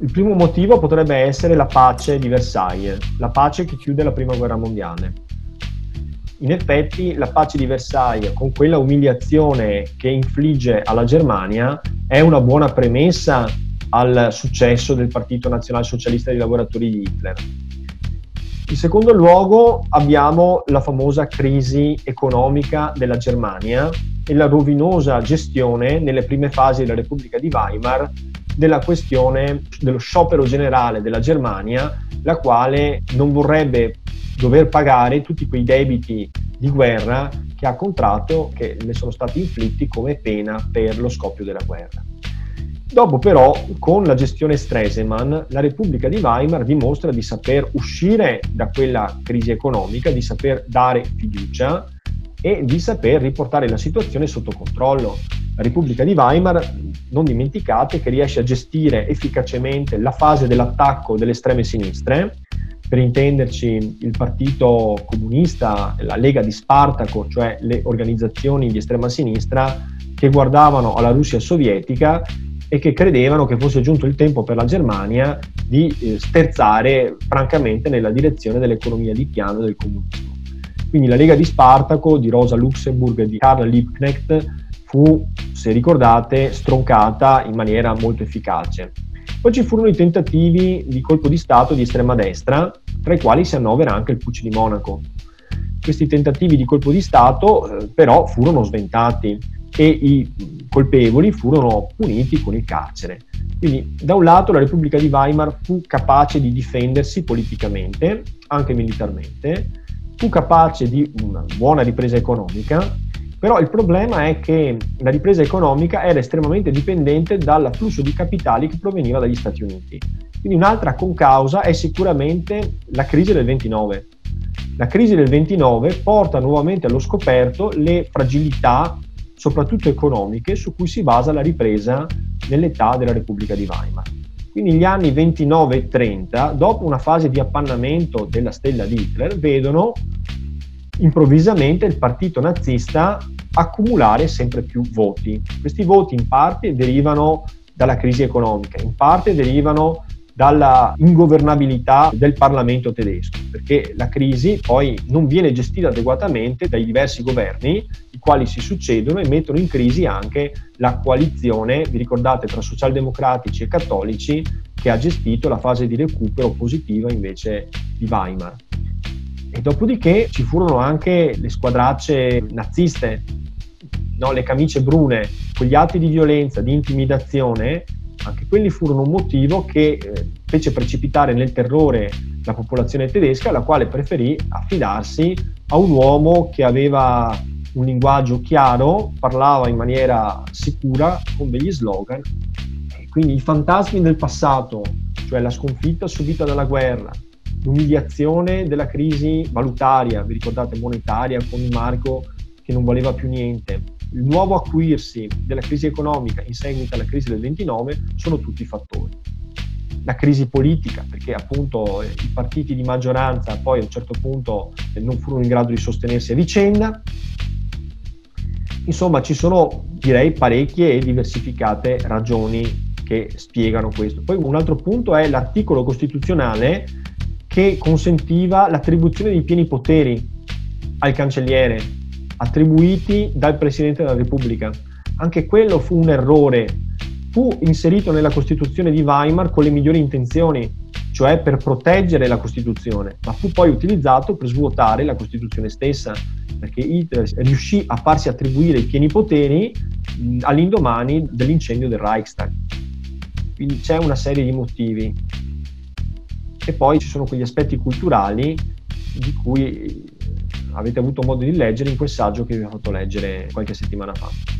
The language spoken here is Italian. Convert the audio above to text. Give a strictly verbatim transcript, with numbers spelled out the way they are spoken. Il primo motivo potrebbe essere la Pace di Versailles, la pace che chiude la Prima Guerra Mondiale. In effetti la Pace di Versailles, con quella umiliazione che infligge alla Germania, è una buona premessa al successo del Partito Nazionale Socialista dei Lavoratori di Hitler. In secondo luogo abbiamo la famosa crisi economica della Germania e la rovinosa gestione nelle prime fasi della Repubblica di Weimar della questione dello sciopero generale della Germania, la quale non vorrebbe dover pagare tutti quei debiti di guerra che ha contratto, che le sono stati inflitti come pena per lo scoppio della guerra. Dopo però, con la gestione Stresemann, la Repubblica di Weimar dimostra di saper uscire da quella crisi economica, di saper dare fiducia e di saper riportare la situazione sotto controllo. La Repubblica di Weimar, non dimenticate, che riesce a gestire efficacemente la fase dell'attacco delle estreme sinistre, per intenderci il Partito Comunista, la Lega di Spartaco, cioè le organizzazioni di estrema sinistra che guardavano alla Russia sovietica e che credevano che fosse giunto il tempo per la Germania di eh, sterzare francamente nella direzione dell'economia di piano del comunismo. Quindi la Lega di Spartaco, di Rosa Luxemburg e di Karl Liebknecht fu, se ricordate, stroncata in maniera molto efficace. Poi ci furono i tentativi di colpo di Stato di estrema destra, tra i quali si annovera anche il Putsch di Monaco. Questi tentativi di colpo di Stato eh, però furono sventati e i colpevoli furono puniti con il carcere. Quindi da un lato la Repubblica di Weimar fu capace di difendersi politicamente, anche militarmente, fu capace di una buona ripresa economica, però il problema è che la ripresa economica era estremamente dipendente dall'afflusso di capitali che proveniva dagli Stati Uniti. Quindi un'altra concausa è sicuramente la crisi del ventinove. La crisi del ventinove porta nuovamente allo scoperto le fragilità, soprattutto economiche, su cui si basa la ripresa nell'età della Repubblica di Weimar. Quindi gli anni ventinove e trenta, dopo una fase di appannamento della stella di Hitler, vedono improvvisamente il partito nazista accumulare sempre più voti. Questi voti in parte derivano dalla crisi economica, in parte derivano dalla ingovernabilità del Parlamento tedesco, perché la crisi poi non viene gestita adeguatamente dai diversi governi, i quali si succedono e mettono in crisi anche la coalizione, vi ricordate, tra socialdemocratici e cattolici, che ha gestito la fase di recupero positiva invece di Weimar. E dopodiché ci furono anche le squadracce naziste, no, le camicie brune, quegli atti di violenza, di intimidazione. Anche quelli furono un motivo che eh, fece precipitare nel terrore la popolazione tedesca, la quale preferì affidarsi a un uomo che aveva un linguaggio chiaro, parlava in maniera sicura con degli slogan. E quindi i fantasmi del passato, cioè la sconfitta subita dalla guerra, l'umiliazione della crisi valutaria, vi ricordate, monetaria, con un marco che non valeva più niente, il nuovo acuirsi della crisi economica in seguito alla crisi del ventinove, sono tutti fattori. La crisi politica, perché appunto i partiti di maggioranza poi a un certo punto non furono in grado di sostenersi a vicenda. Insomma, ci sono, direi, parecchie e diversificate ragioni che spiegano questo. Poi un altro punto è l'articolo costituzionale che consentiva l'attribuzione di pieni poteri al cancelliere, attribuiti dal Presidente della Repubblica. Anche quello fu un errore. Fu inserito nella Costituzione di Weimar con le migliori intenzioni, cioè per proteggere la Costituzione, ma fu poi utilizzato per svuotare la Costituzione stessa, perché Hitler riuscì a farsi attribuire i pieni poteri all'indomani dell'incendio del Reichstag. Quindi c'è una serie di motivi. E poi ci sono quegli aspetti culturali di cui avete avuto modo di leggere in quel saggio che vi ho fatto leggere qualche settimana fa.